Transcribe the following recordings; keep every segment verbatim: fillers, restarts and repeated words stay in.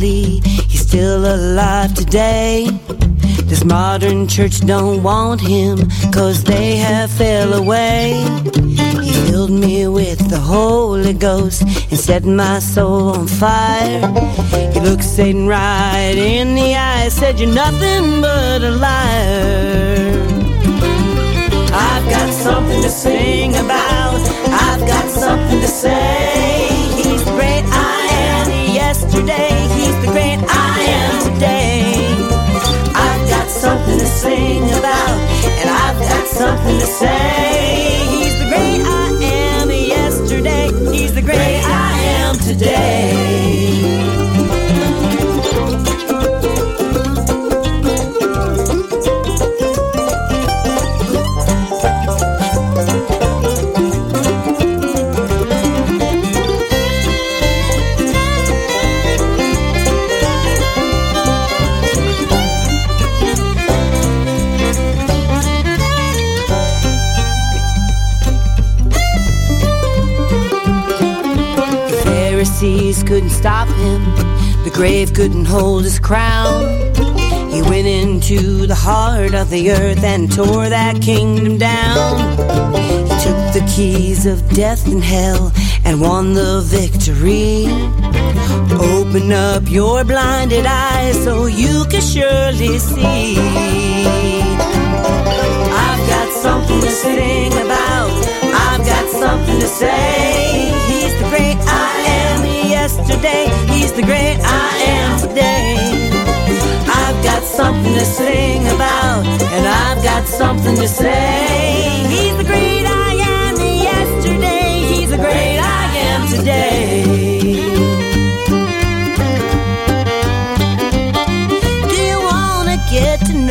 Bailey, he's still alive today. This modern church don't want him, 'cause they have fell away. He filled me with the Holy Ghost and set my soul on fire. He looked Satan right in the eye, said, "You're nothing but a liar." I've got something to sing about, I've got something to say. He's the great I am yesterday, he's the great I am today. I've got something to sing about, and I've got something to say. He's the great I am yesterday, he's the great I am today. Couldn't stop him, the grave couldn't hold his crown. He went into the heart of the earth and tore that kingdom down. He took the keys of death and hell and won the victory. Open up your blinded eyes so you can surely see. I've got something to sing about, I've got something to say. He's the great I am yesterday, he's the great I am today. I've got something to sing about, and I've got something to say. He's the great I am yesterday, he's the great I am today.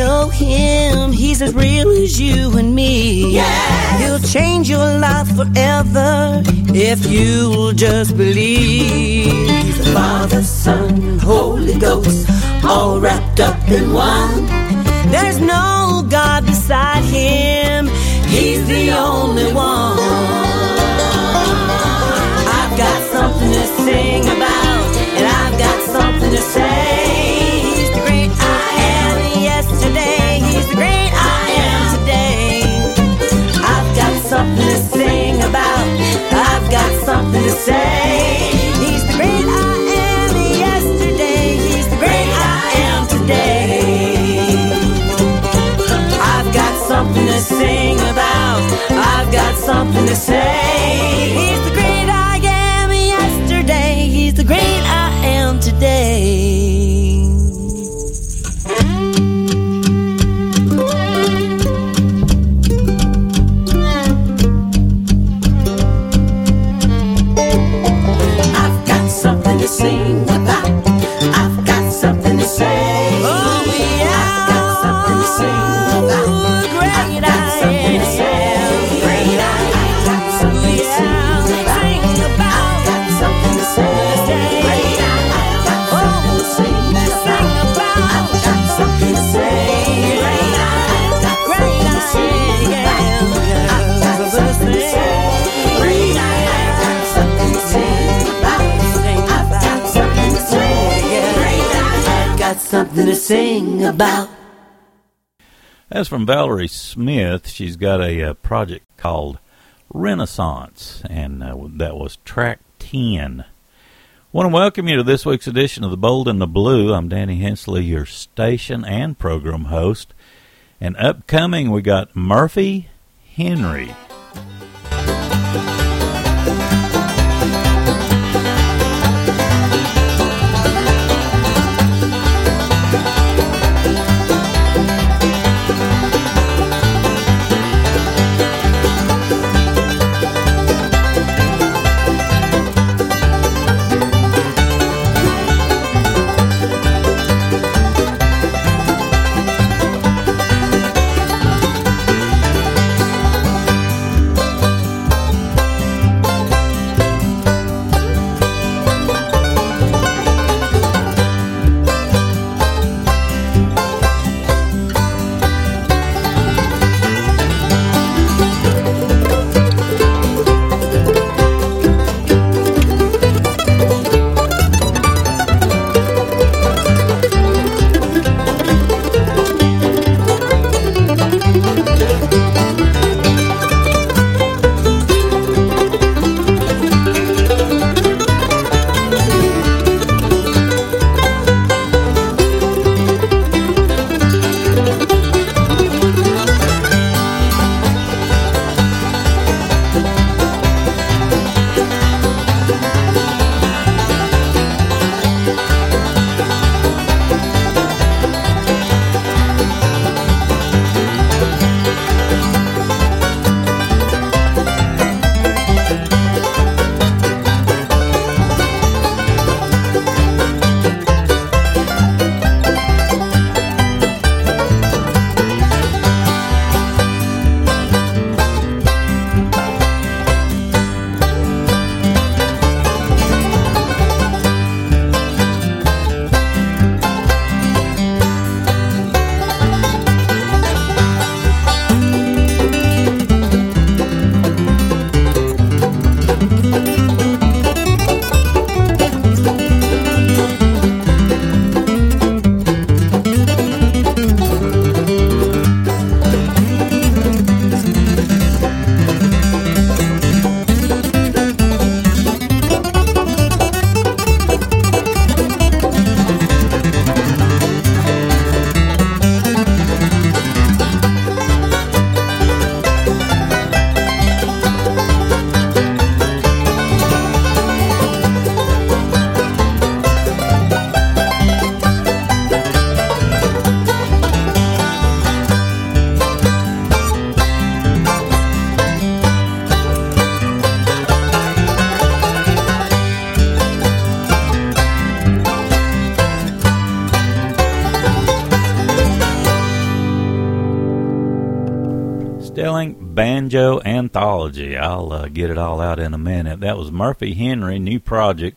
Know him, he's as real as you and me. Yes! He'll change your life forever if you'll just believe. He's the Father, Son, Holy Ghost, all wrapped up in one. There's no God beside him, he's the only one. I've got something to sing about, and I've got something to say. Yesterday, he's the great I am today. I've got something to sing about, I've got something to say. He's the great I am yesterday, he's the great I am today. I've got something to sing about, I've got something to say. He's the great I am yesterday, he's the great I am today. Sing about, I've got something to say. Oh, yeah. I've got something to sing about. Ooh, great I've got I something am. To say. Great I am. I've got something yeah. to sing about. Sing about. I've got something to say. Great I am. I've got something to sing about. I've got something to say. Great I am. I've got something to sing about. I've got something to say. Great I am. I've got something to sing about. Got something to sing about. As from Valerie Smith, she's got a, a project called Renaissance, and uh, that was track ten. I want to welcome you to this week's edition of The Bold and the Blue. I'm Danny Hensley, your station and program host. And upcoming, we got Murphy Henry. Banjo Anthology. I'll uh, get it all out in a minute. That was Murphy Henry, new project.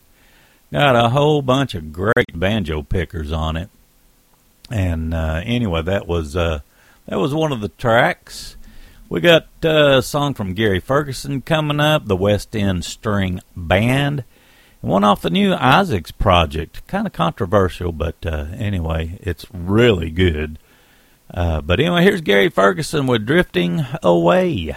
Got a whole bunch of great banjo pickers on it. And uh, anyway, that was uh, that was one of the tracks. We got uh, a song from Gary Ferguson coming up, the West End String Band. One off the new Isaacs project. Kind of controversial, but uh, anyway, it's really good. Uh, but anyway, here's Gary Ferguson with Drifting Away.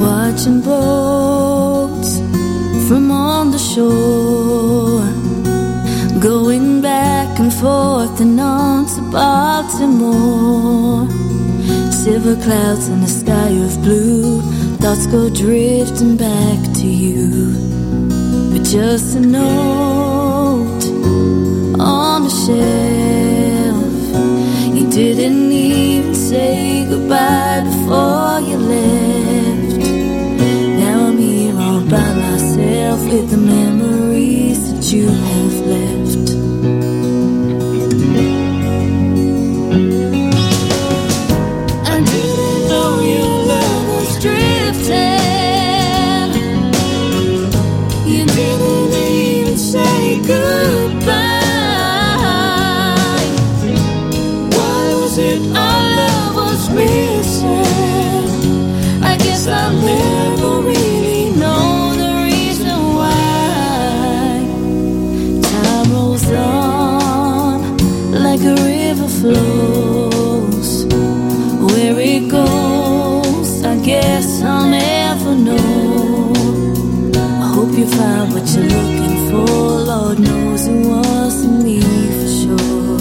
Watching boats from on the shore, going back and forth and on to Baltimore. Silver clouds in a sky of blue, thoughts go drifting back to you. But just a note on the shelf, you didn't even say goodbye before you left. Now I'm here all by myself with the memories that you have left. I'll never really know the reason why. Time rolls on like a river flows. Where it goes, I guess I'll never know. I hope you find what you're looking for. Lord knows it wasn't me for sure.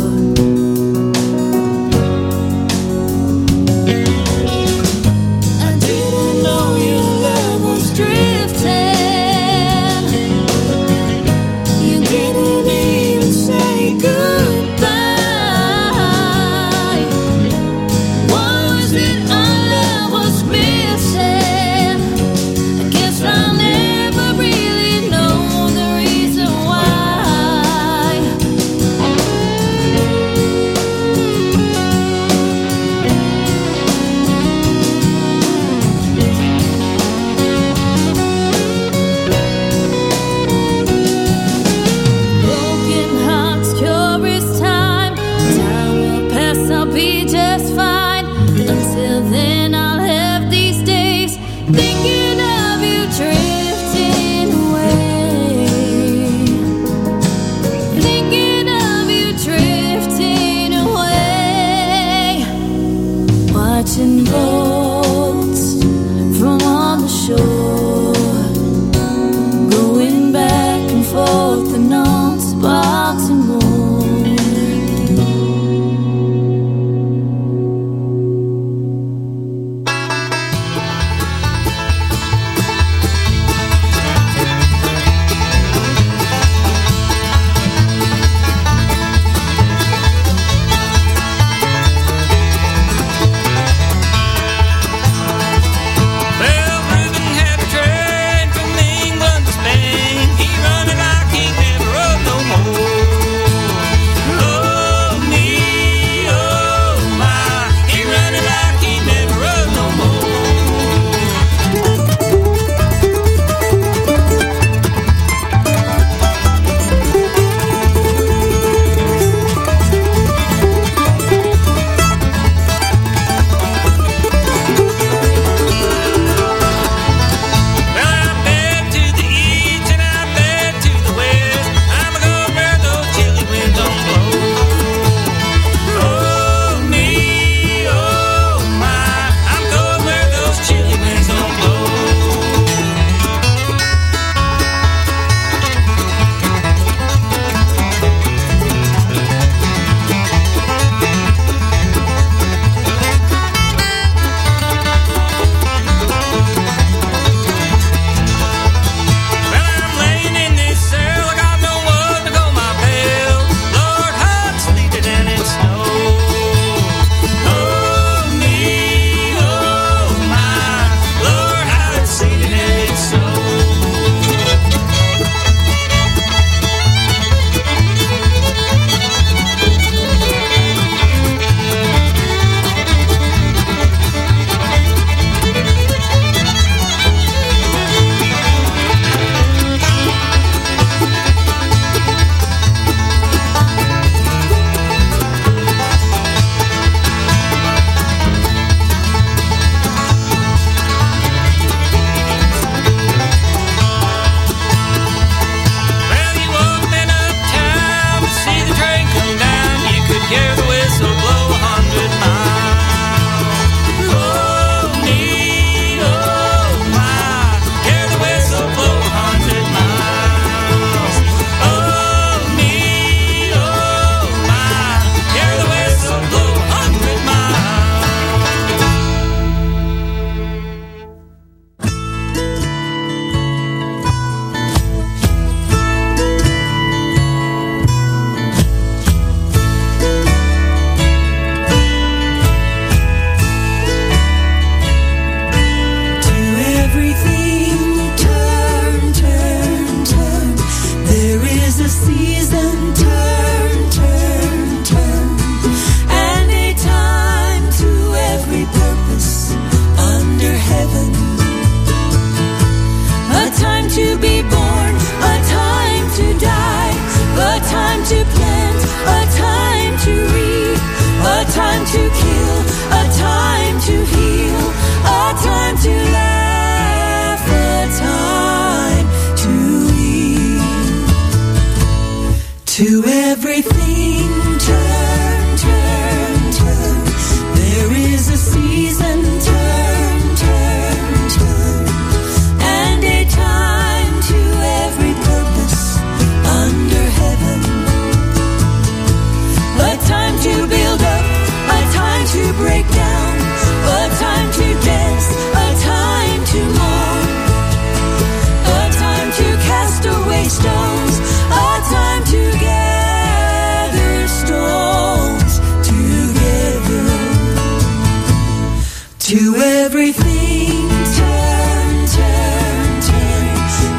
To everything, turn, turn, turn.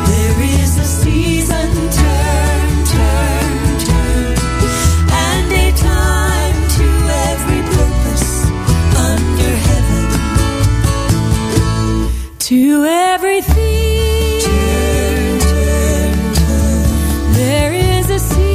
There is a season, turn, turn, turn. And a time to every purpose under heaven. To everything, turn, turn, turn. There is a season.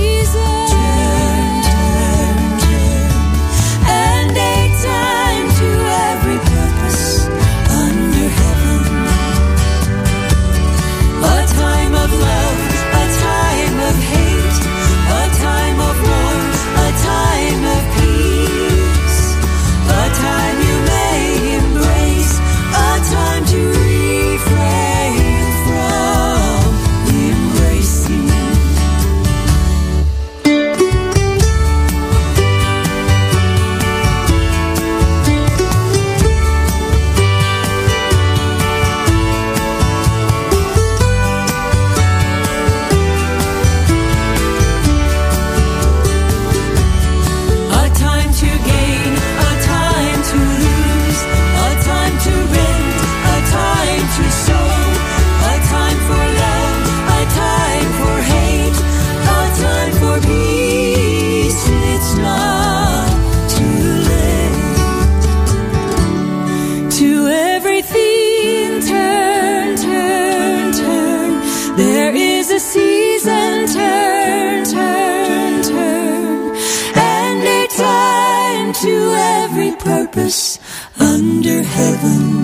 Under heaven.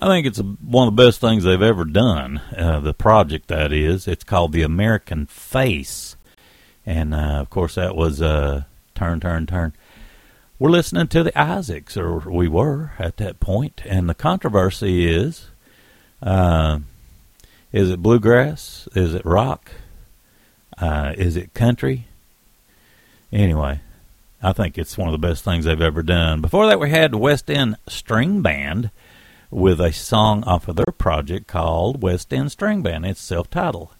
I think it's a, one of the best things they've ever done, uh, the project that is. It's called The American Face. And, uh, of course, that was uh, Turn, Turn, Turn. We're listening to the Isaacs, or we were at that point. And the controversy is, uh, is it bluegrass? Is it rock? Uh, is it country? Anyway, I think it's one of the best things they've ever done. Before that, we had West End String Band with a song off of their project called West End String Band. It's self-titled.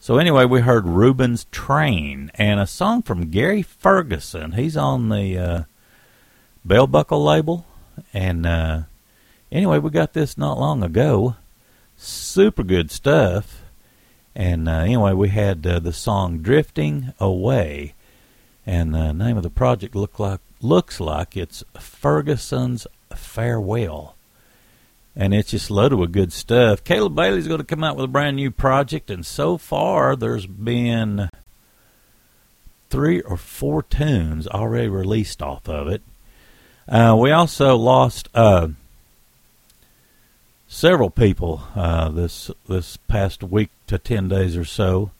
So anyway, we heard Reuben's Train and a song from Gary Ferguson. He's on the uh, Bell Buckle label. And uh, anyway, we got this not long ago. Super good stuff. And uh, anyway, we had uh, the song Drifting Away. And the name of the project look like, looks like it's Ferguson's Farewell. And it's just loaded with good stuff. Caleb Bailey's going to come out with a brand new project. And so far, there's been three or four tunes already released off of it. Uh, we also lost uh, several people uh, this this past week to ten days or so.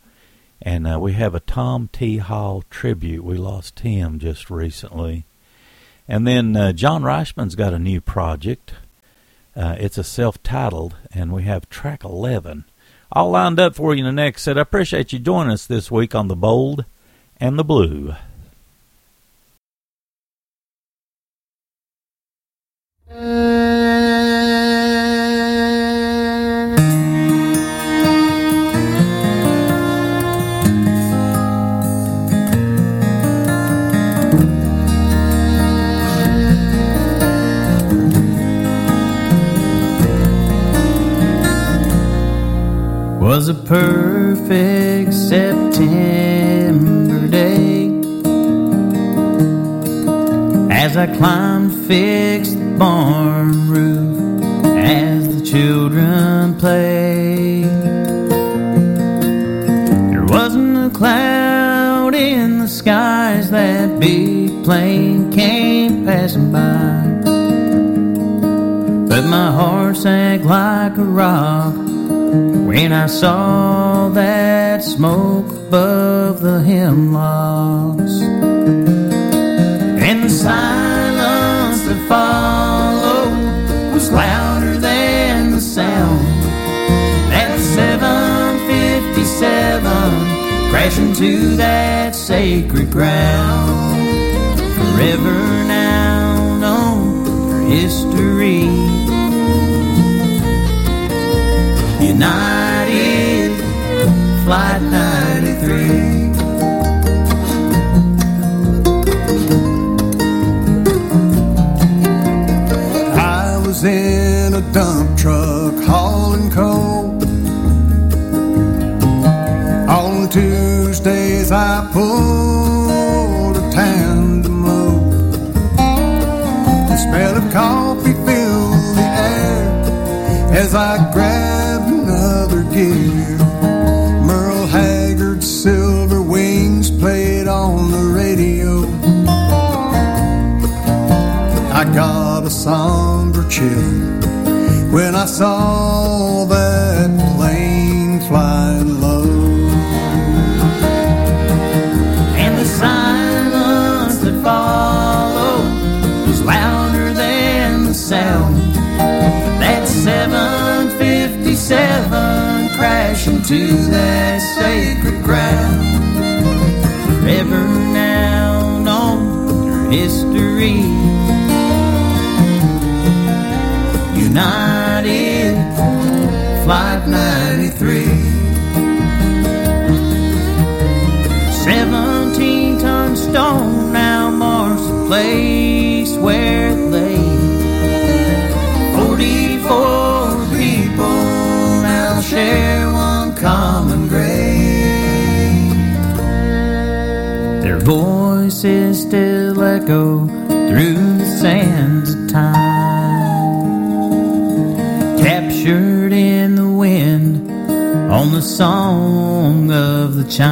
And uh, we have a Tom T. Hall tribute. We lost him just recently. And then uh, John Reichman's got a new project. Uh, it's a self-titled, and we have track eleven. All lined up for you in the next set. I appreciate you joining us this week on The Bold and the Blue. Was a perfect September day as I climbed fixed the barn roof as the children played. There wasn't a cloud in the sky as that big plane came passing by, but my heart sank like a rock when I saw that smoke above the hemlocks and the silence that followed was louder than the sound that seven fifty-seven crashed into that sacred ground. Forever now known for history, united Flight ninety-three. was in a dump truck hauling coal. On Tuesdays I pulled a tandem load. The smell of coffee filled the air as I grabbed another gear. Merle Haggard's Silver Wings played on the radio. I got a somber chill when I saw that plane flying low. And the silence that followed was louder than the sound. That seven fifty-seven crashed into that sacred ground. Forever now known through history. United, Flight ninety-three. Seventeen-ton stone now marks the place where it lay. Forty-four people now share one common grave. Their voices still echo through the sands of time. Captured in the wind on the song of the chimes.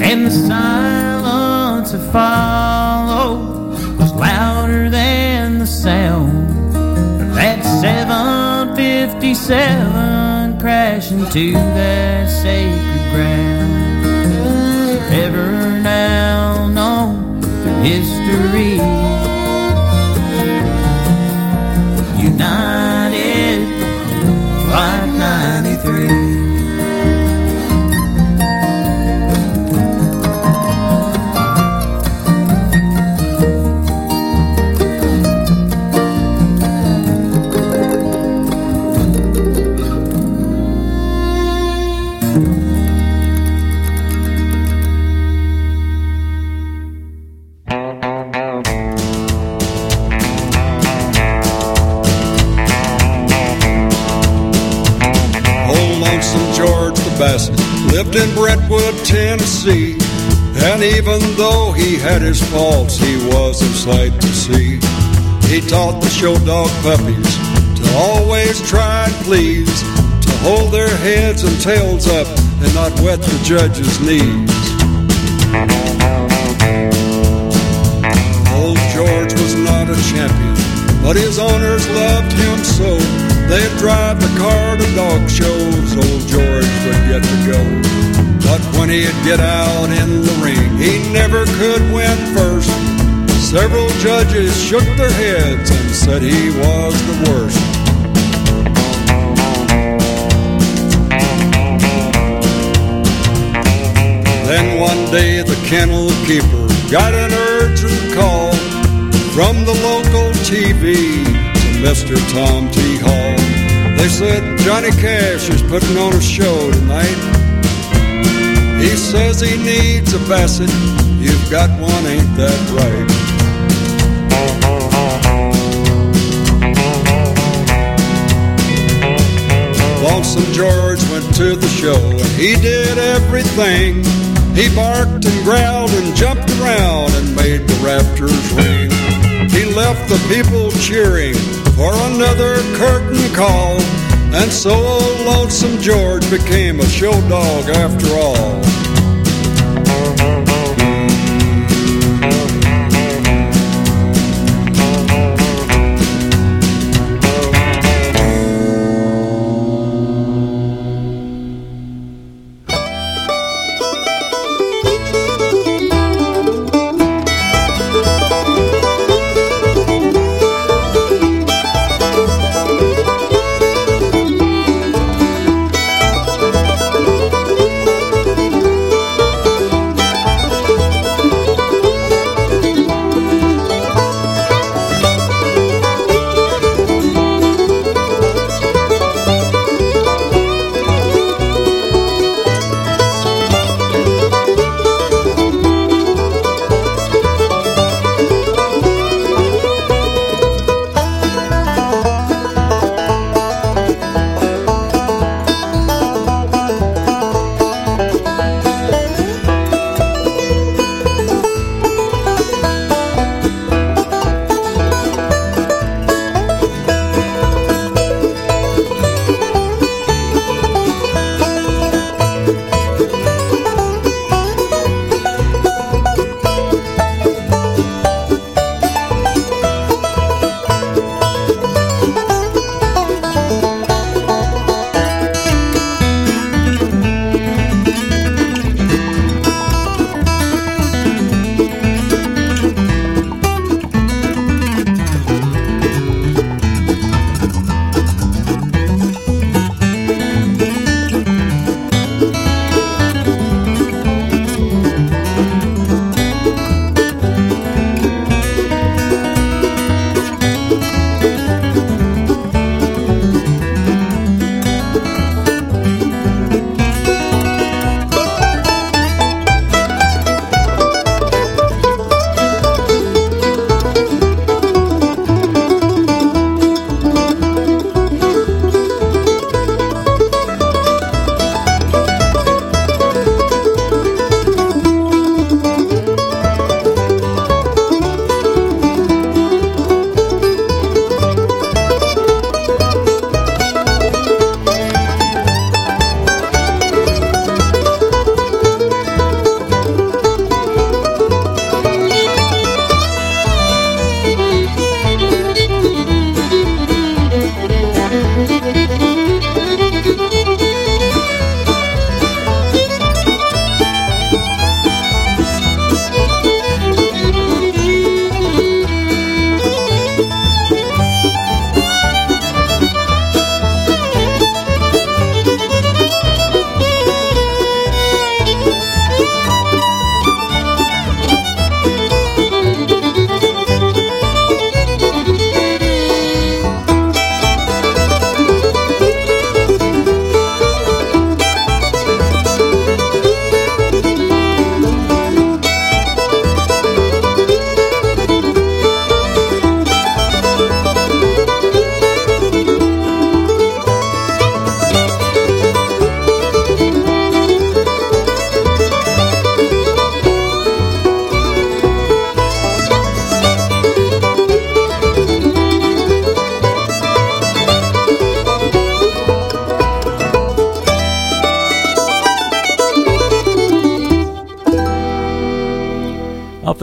And the silence that followed was louder than the sound of that seven fifty-seven crashing to that sacred ground. Forever now known through history. United, Flight ninety-three. Lived in Brentwood, Tennessee, and even though he had his faults, he was a sight to see. He taught the show dog puppies to always try and please, to hold their heads and tails up and not wet the judge's knees. Old George was not a champion, but his owners loved him so. They'd drive the car to dog shows, old George would get to go. But when he'd get out in the ring, he never could win first. Several judges shook their heads and said he was the worst. Then one day the kennel keeper got an urgent call from the local T V. Mister Tom T. Hall. They said, Johnny Cash is putting on a show tonight. He says he needs a basset. You've got one, ain't that right? Lonesome George went to the show and he did everything. He barked and growled and jumped around and made the rafters ring. He left the people cheering for another curtain call, and so old Lonesome George became a show dog after all.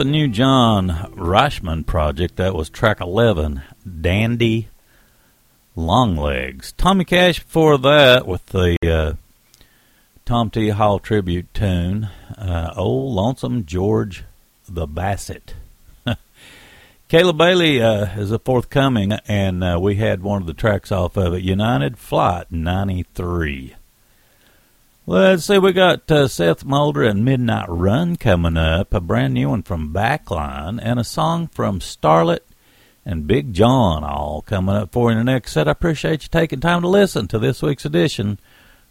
the new John Reichman project. That was track eleven, Dandy Longlegs. Tommy Cash before that with the uh, Tom T. Hall tribute tune, uh, Old Lonesome George the Bassett. Caleb Bailey uh, is a forthcoming, and uh, we had one of the tracks off of it, United Flight ninety-three. Let's see, we got uh, Seth Mulder and Midnight Run coming up, a brand new one from Backline, and a song from Starlet and Big John all coming up for you in the next set. I appreciate you taking time to listen to this week's edition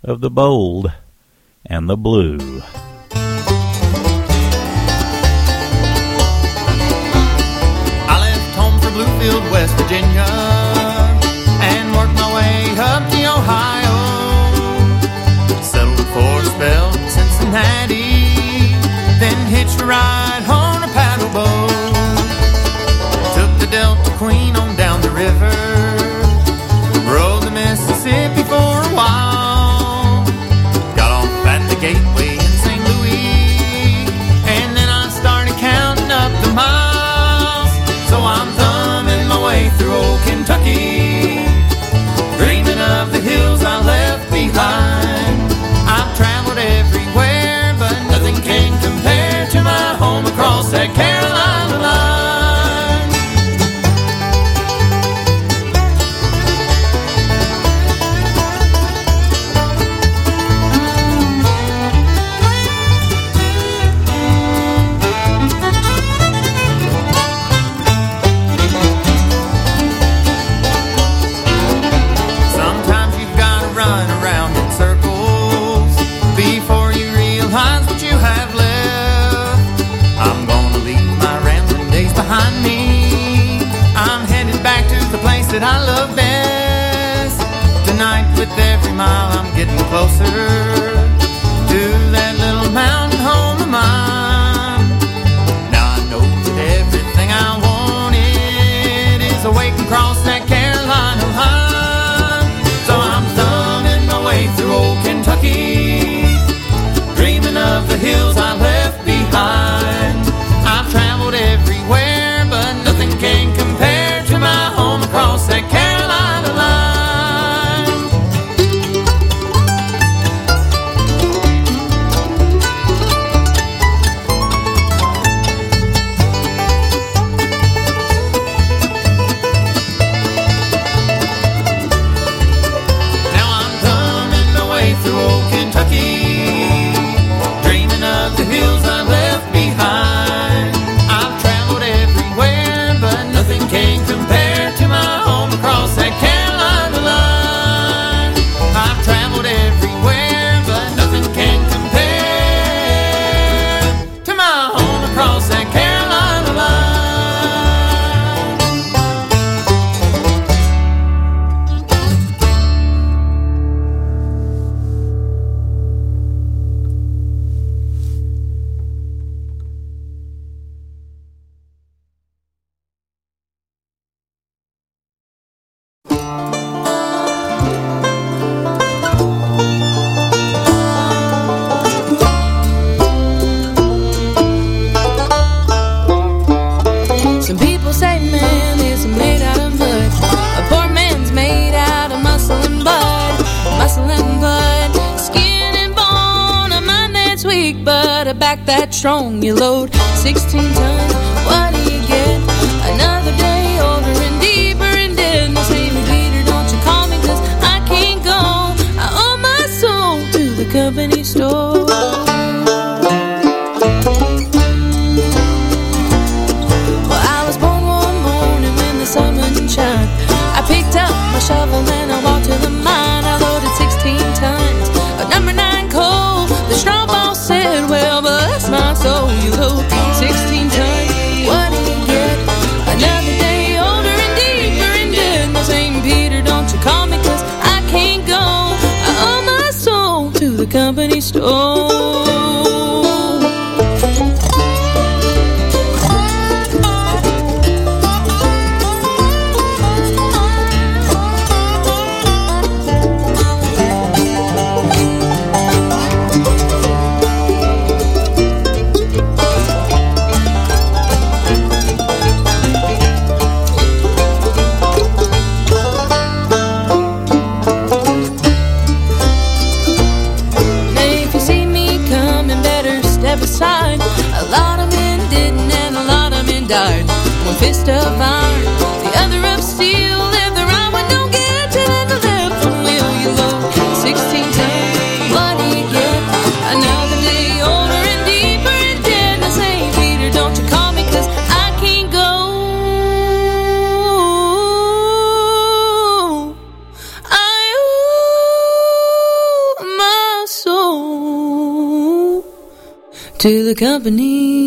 of The Bold and the Blue. Bluefield, West Virginia, and worked my way up to Ohio. Settled for a spell in Cincinnati, then hitched a ride on a paddle boat. Took the Delta Queen on down the river, rode the Mississippi for a while. Got off at the Gateway in Saint Louis, and then I started counting up the miles. So I'm through old Kentucky, dreaming of the hills I left behind. I've traveled everywhere, but nothing can compare to my home across that Carolina line. That I love best. Tonight with every mile I'm getting closer to that little mountain home of mine. Now I know that everything I wanted is awake and cross that Carolina line. So I'm thumbing my way through old Kentucky, dreaming of the hills I left behind. I've traveled everywhere, but nothing can compare to my home across that Carolina line. Now I'm thumbing my way through old Kentucky, dreaming of the hills I left behind. I've traveled everywhere, but nothing came to my home across that Carolina line. I've traveled everywhere, but nothing can compare to my home across that Carolina line. Strong, you load sixteen tons, what do you get? Another day older and deeper and dead. No saving Peter, don't you call me, cause I can't go. I owe my soul to the company store. Well, I was born one morning when the sun wouldn't shine. I picked up my shovel and I walked to the mine. I loaded sixteen tons of number nine coal. The straw boss said, well, but so you load sixteen tons. What? one fist of iron, the other of steel. If the right one don't get you, then the left one will. You look sixteen times, what do you get? Another day older and deeper in debt. Now say, Peter, don't you call me, cause I can't go. I owe my soul to the company.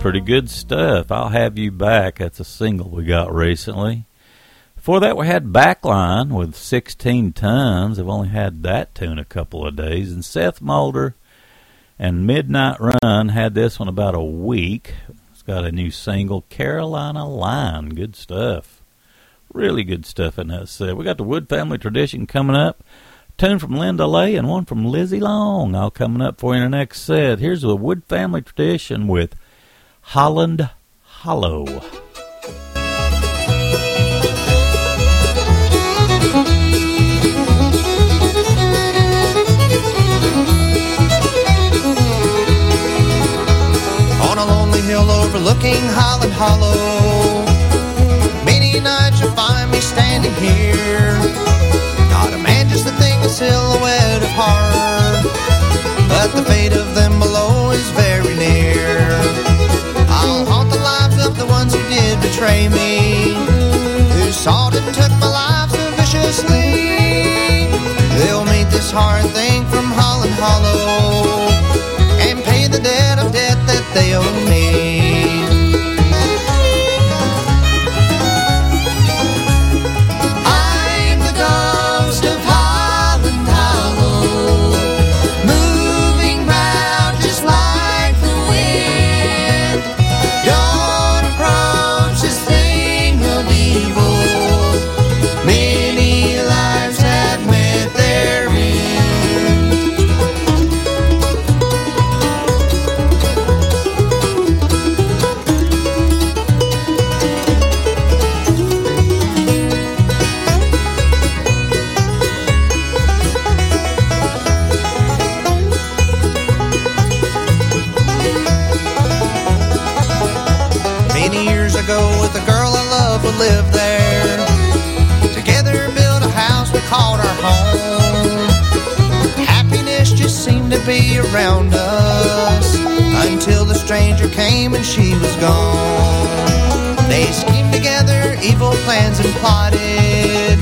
Pretty good stuff. I'll Have You Back. That's a single we got recently. Before that, we had Backline with sixteen tons. I've only had that tune a couple of days. And Seth Mulder and Midnight Run had this one about a week. It's got a new single, Carolina Line. Good stuff. Really good stuff in that set. We got the Wood Family Tradition coming up. A tune from Linda Lay and one from Lizzie Long all coming up for you in the next set. Here's the Wood Family Tradition with Holland Hollow. On a lonely hill, overlooking Holland Hollow. Many nights you'll find me standing here, not a man, just a thing, a silhouette of heart. But the fate of them below is very near. I'll haunt the lives of the ones who did betray me, who sought and took my life so viciously. They'll meet this hard thing from Holland Hollow and pay the debt of debt that they owe me. I'm the ghost of Holland Hollow, moving round just like the wind. Don't approach this thing of evil, many lives have met their end. Many years ago, with a girl I loved, we lived there. Together built a house we called our home. Happiness just seemed to be around us until the stranger came and she was gone. They schemed together evil plans and plotted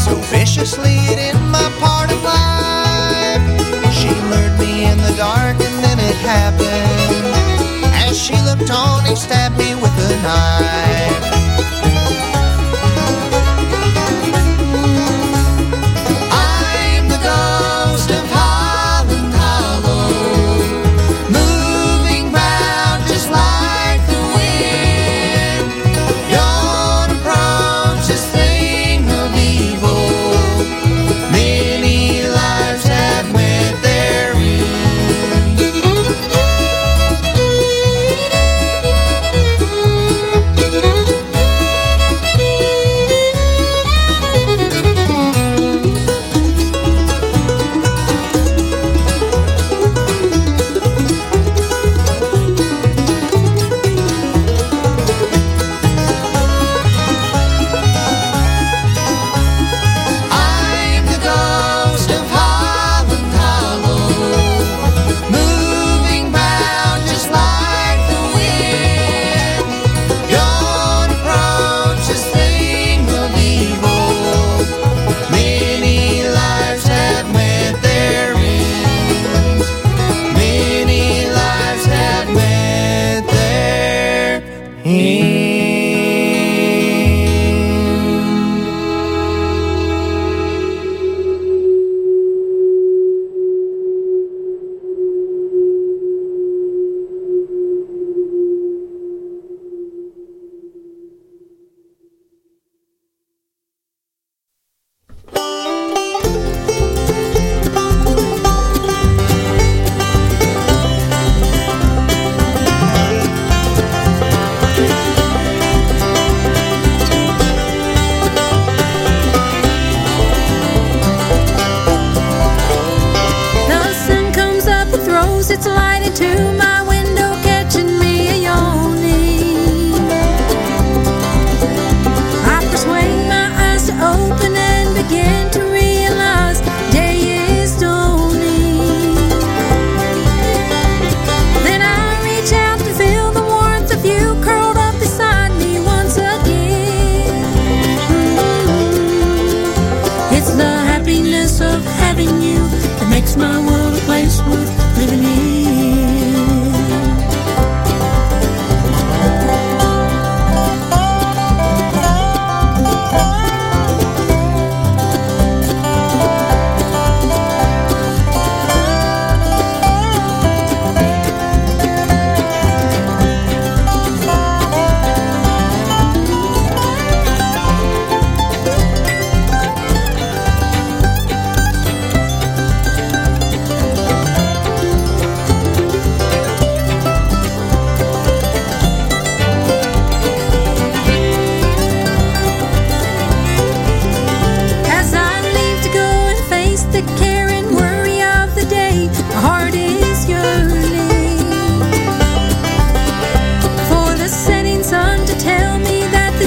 so viciously it ended my part of life. She lured me in the dark and then it happened. As she looked on, he stabbed me with a knife.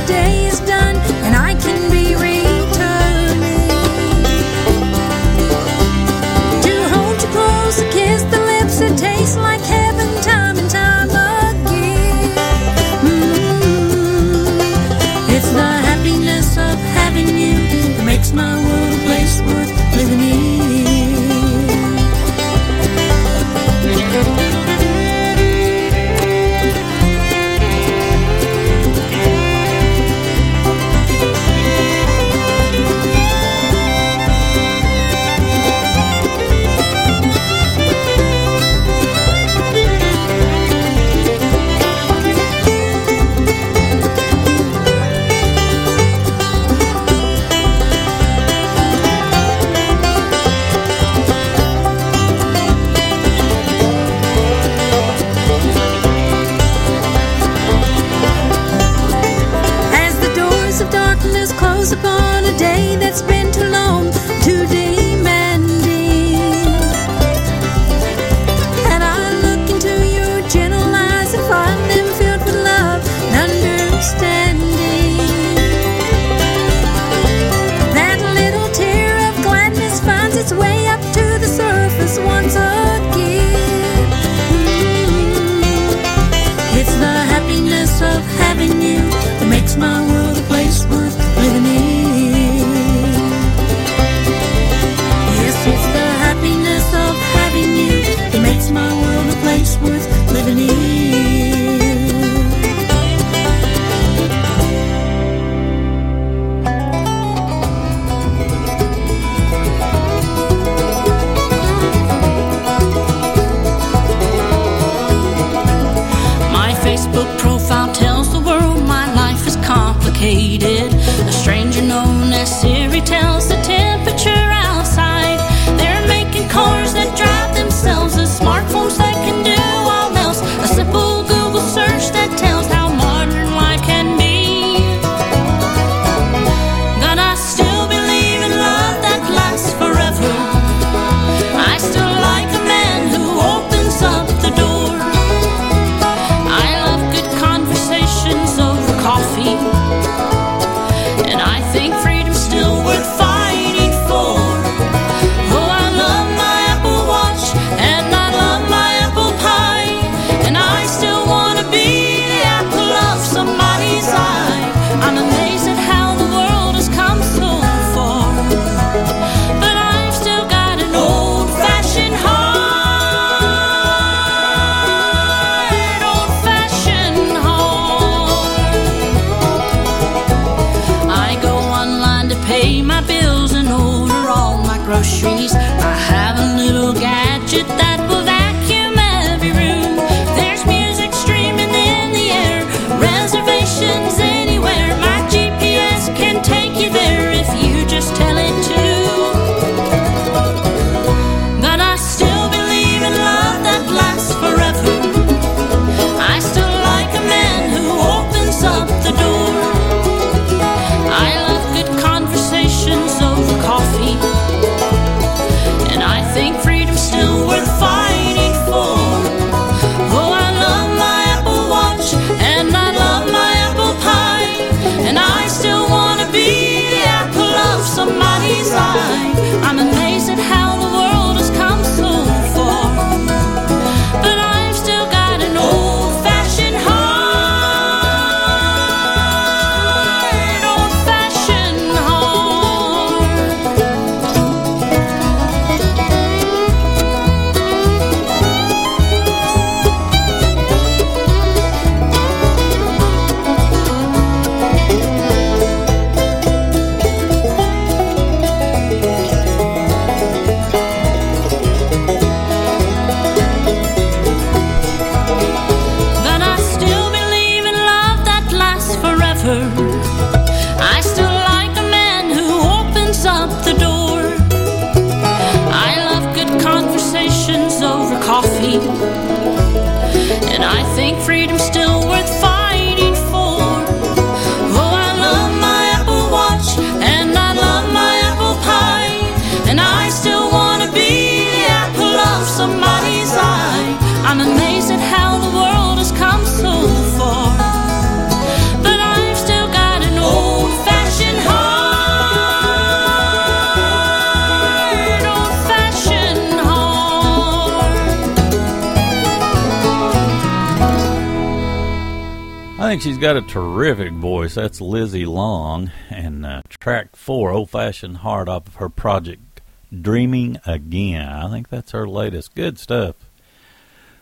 the day is done and I can be returning. To hold you close, to kiss the lips that taste like heaven, time and time again. Mm-hmm. It's the happiness of having you that makes my world a place worth living in. Upon a day that's been too long, too demanding, and I look into your gentle eyes and find them filled with love and understanding. That little tear of gladness finds its way up to the surface once again. Mm-hmm. It's the happiness of having you that makes my world a place worth living in. Yes, it's the happiness of having you that makes my world a place worth living in. My Facebook profile tells the world my life is complicated. A stranger known as Siri tells the temperature outside. They're making cars that drive themselves and smartphones that can do all else. A simple Google search that tells how modern life can be. But I still believe in love that lasts forever. I still like a man who opens up the door. I love good conversations over coffee. I have a little gadget that will vacuum every room. There's music streaming in the air, reservations anywhere. My G P S can take you there if you just tell it to. But I still believe in love that lasts forever. I still like a man who opens up the door. I love good conversations over coffee. I think she's got a terrific voice. That's Lizzie Long, and uh, track four, Old Fashioned Heart, off of her project Dreaming Again. I think that's her latest. Good stuff.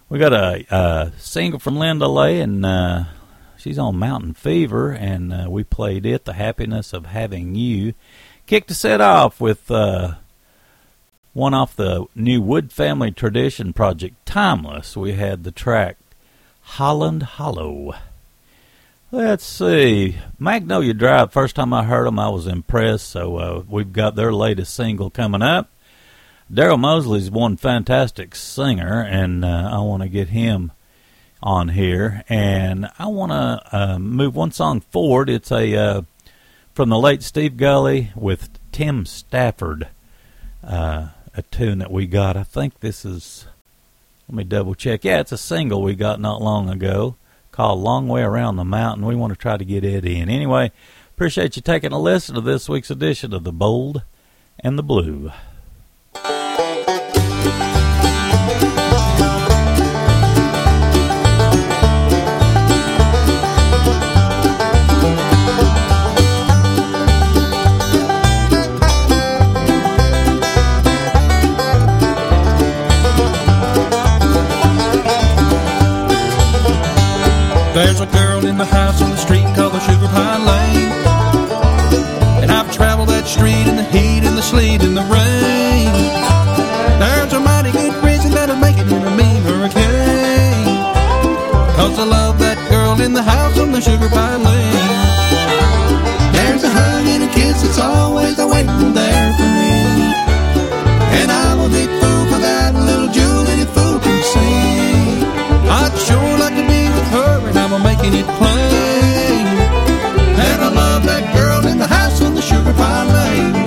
We got a, a single from Linda Lay, and uh, she's on Mountain Fever, and uh, we played it, The Happiness of Having You. Kicked the set off with uh, one off the new Wood Family Tradition project, Timeless. We had the track Holland Hollow. Let's see. Magnolia Drive, first time I heard them, I was impressed, so uh, we've got their latest single coming up. Daryl Mosley's one fantastic singer, and uh, I want to get him on here. And I want to uh, move one song forward. It's a uh, from the late Steve Gulley with Tim Stafford, uh, a tune that we got. I think this is, let me double check. Yeah, it's a single we got not long ago, called Long Way Around the Mountain. We want to try to get it in. Anyway, appreciate you taking a listen to this week's edition of The Bold and the Blue. There's a girl in the house on the street called the Sugar Pine Lane, and I've traveled that street in the heat, in the sleet, in the rain. There's a mighty good reason that'll make it in a mean hurricane, 'cause I love that girl in the house on the Sugar Pine Lane. There's a hug and a kiss that's always waiting there for me, and I will be fooled for that little jewel any fool can see. I'd sure like to be her, and I'm making it plain that I love that girl in the house on the Sugar Pine Lane.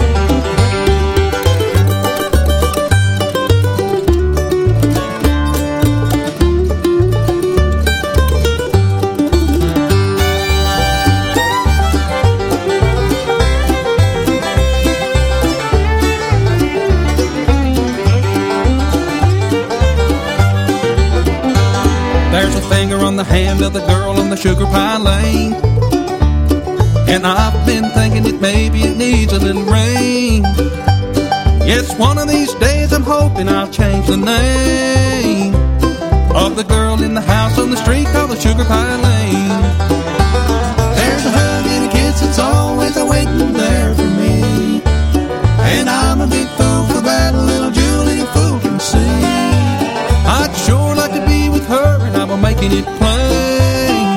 There's a finger on the hand of the girl on the Sugar Pine Lane, and I've been thinking that maybe it needs a little rain. Yes, one of these days I'm hoping I'll change the name of the girl in the house on the street called the Sugar Pine Lane. There's a hug and a kiss that's always waiting there for me, and I'm a big fool for that little jewel any fool can see. I'd sure like to be with her, and I'm making it plain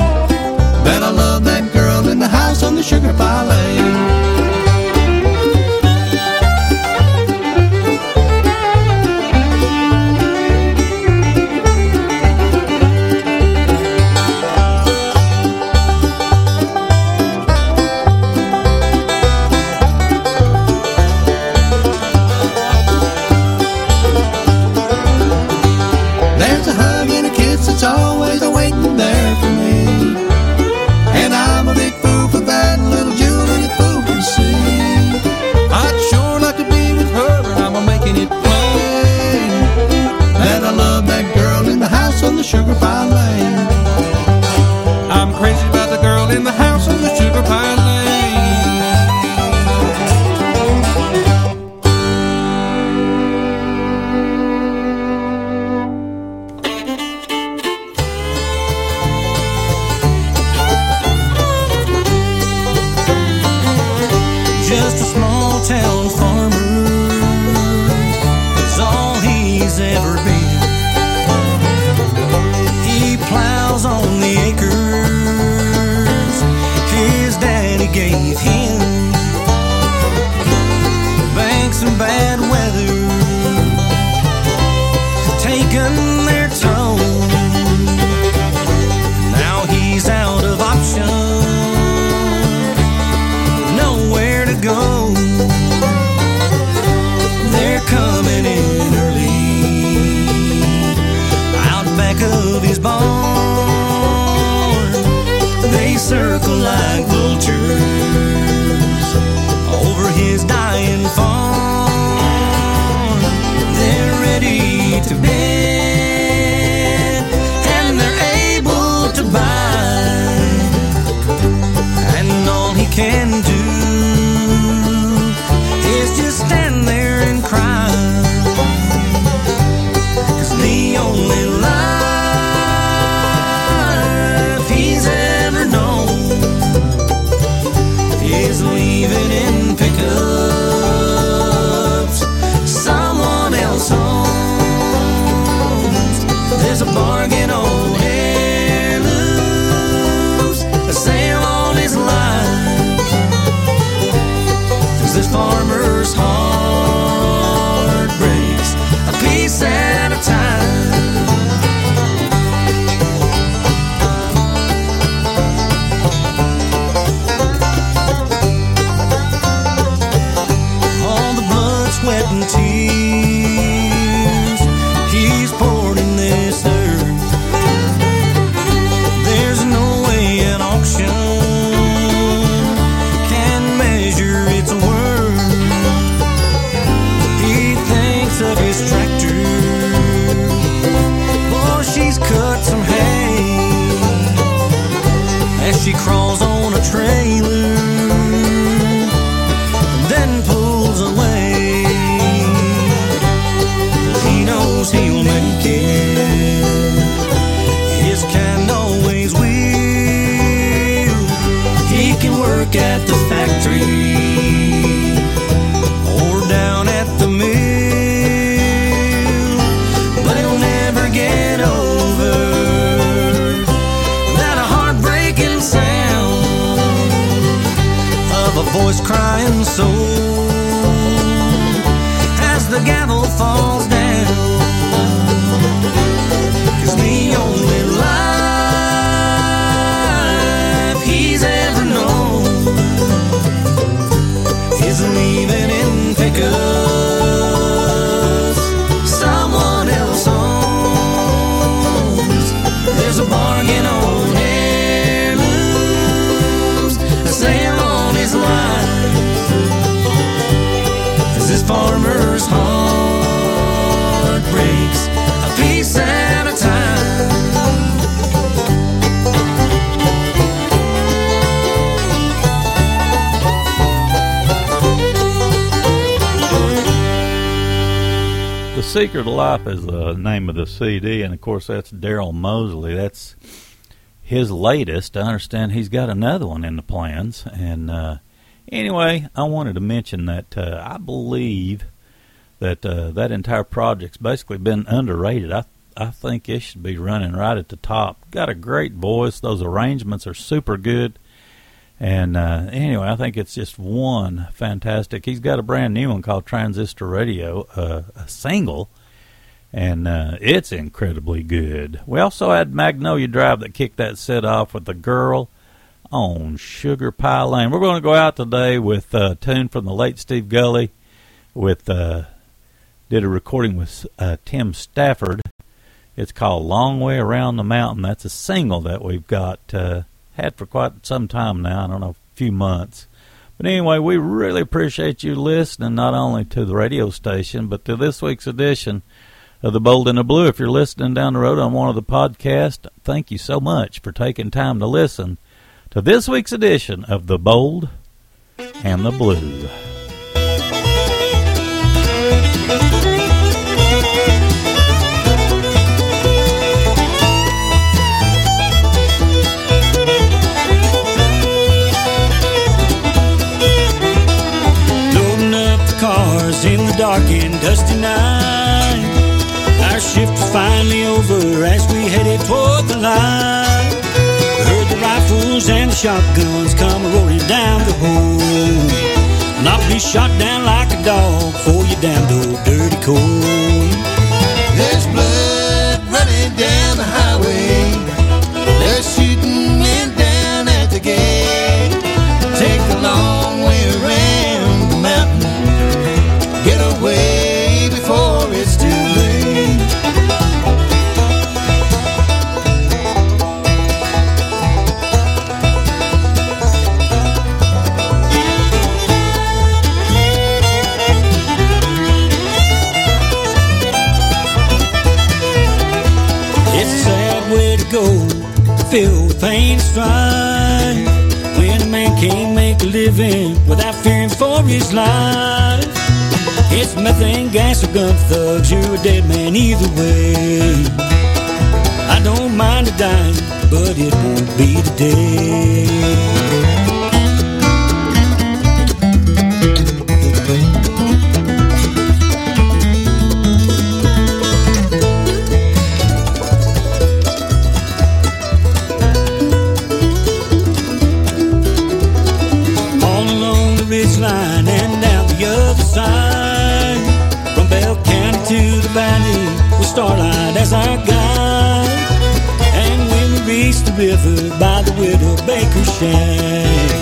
that I love that girl in the house on the Sugar Pine Lane. Sugar Pine Lane. I'm crazy about the girl in the house on the Sugar Pine Lane. Just a small town farmer is all he's ever been. On the acres his daddy gave him, banks and bad weather taken their toll. Now he's out of options, nowhere to go. They're coming in early, out back of his barn. Circle like vultures over his dying farm. They're ready to bid, and they're able to buy. as she crawls on a trailer and then pulls away. He knows he'll make it, his kind always will. He can work at the factory or down at the mill, but he'll never get over. A voice crying so as the gavel falls down, 'cause the only life he's ever known is leaving in pickups someone else owns. There's a bargain on heirlooms, a sale on his life, as his farmer's heart breaks a piece at a time. The Secret of Life is the name of the C D, and of course that's Daryl Moseley. That's his latest. I understand he's got another one in the plans. And uh, anyway, I wanted to mention that uh, I believe that uh, that entire project's basically been underrated. I I think it should be running right at the top. Got a great voice. Those arrangements are super good. And uh, anyway, I think it's just one fantastic. He's got a brand new one called Transistor Radio, uh, a single. And uh, it's incredibly good. We also had Magnolia Drive that kicked that set off with The Girl on Sugar Pine Lane. We're going to go out today with a tune from the late Steve Gulley. With uh, did a recording with uh, Tim Stafford. It's called Long Way Around the Mountain. That's a single that we've got uh, had for quite some time now. I don't know, a few months. But anyway, we really appreciate you listening, not only to the radio station, but to this week's edition of The Bold and the Blue. If you're listening down the road on one of the podcasts, thank you so much for taking time to listen to this week's edition of The Bold and the Blue. Loading up the cars in the dark and dusty night. Our shift was finally over as we headed toward the line. We heard the rifles and the shotguns come rolling down the road, and I'll be shot down like a dog for you down the dirty cold. There's blood running down the highway, they're shooting men down at the gate. Take the long way around the mountain, get away before it's too late. Filled with pain and strife, when a man can't make a living without fearing for his life. It's methane, gas, or gun thugs, you're a dead man either way. I don't mind a dime, but it won't be today. Starlight as our guide, and when we reached the river by the widow Baker's shack,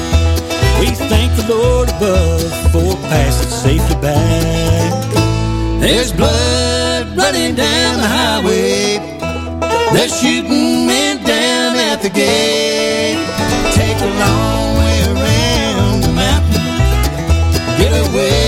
we thank the Lord above for passing safely back. There's blood running down the highway, they're shooting men down at the gate. Take a long way around the mountain, get away.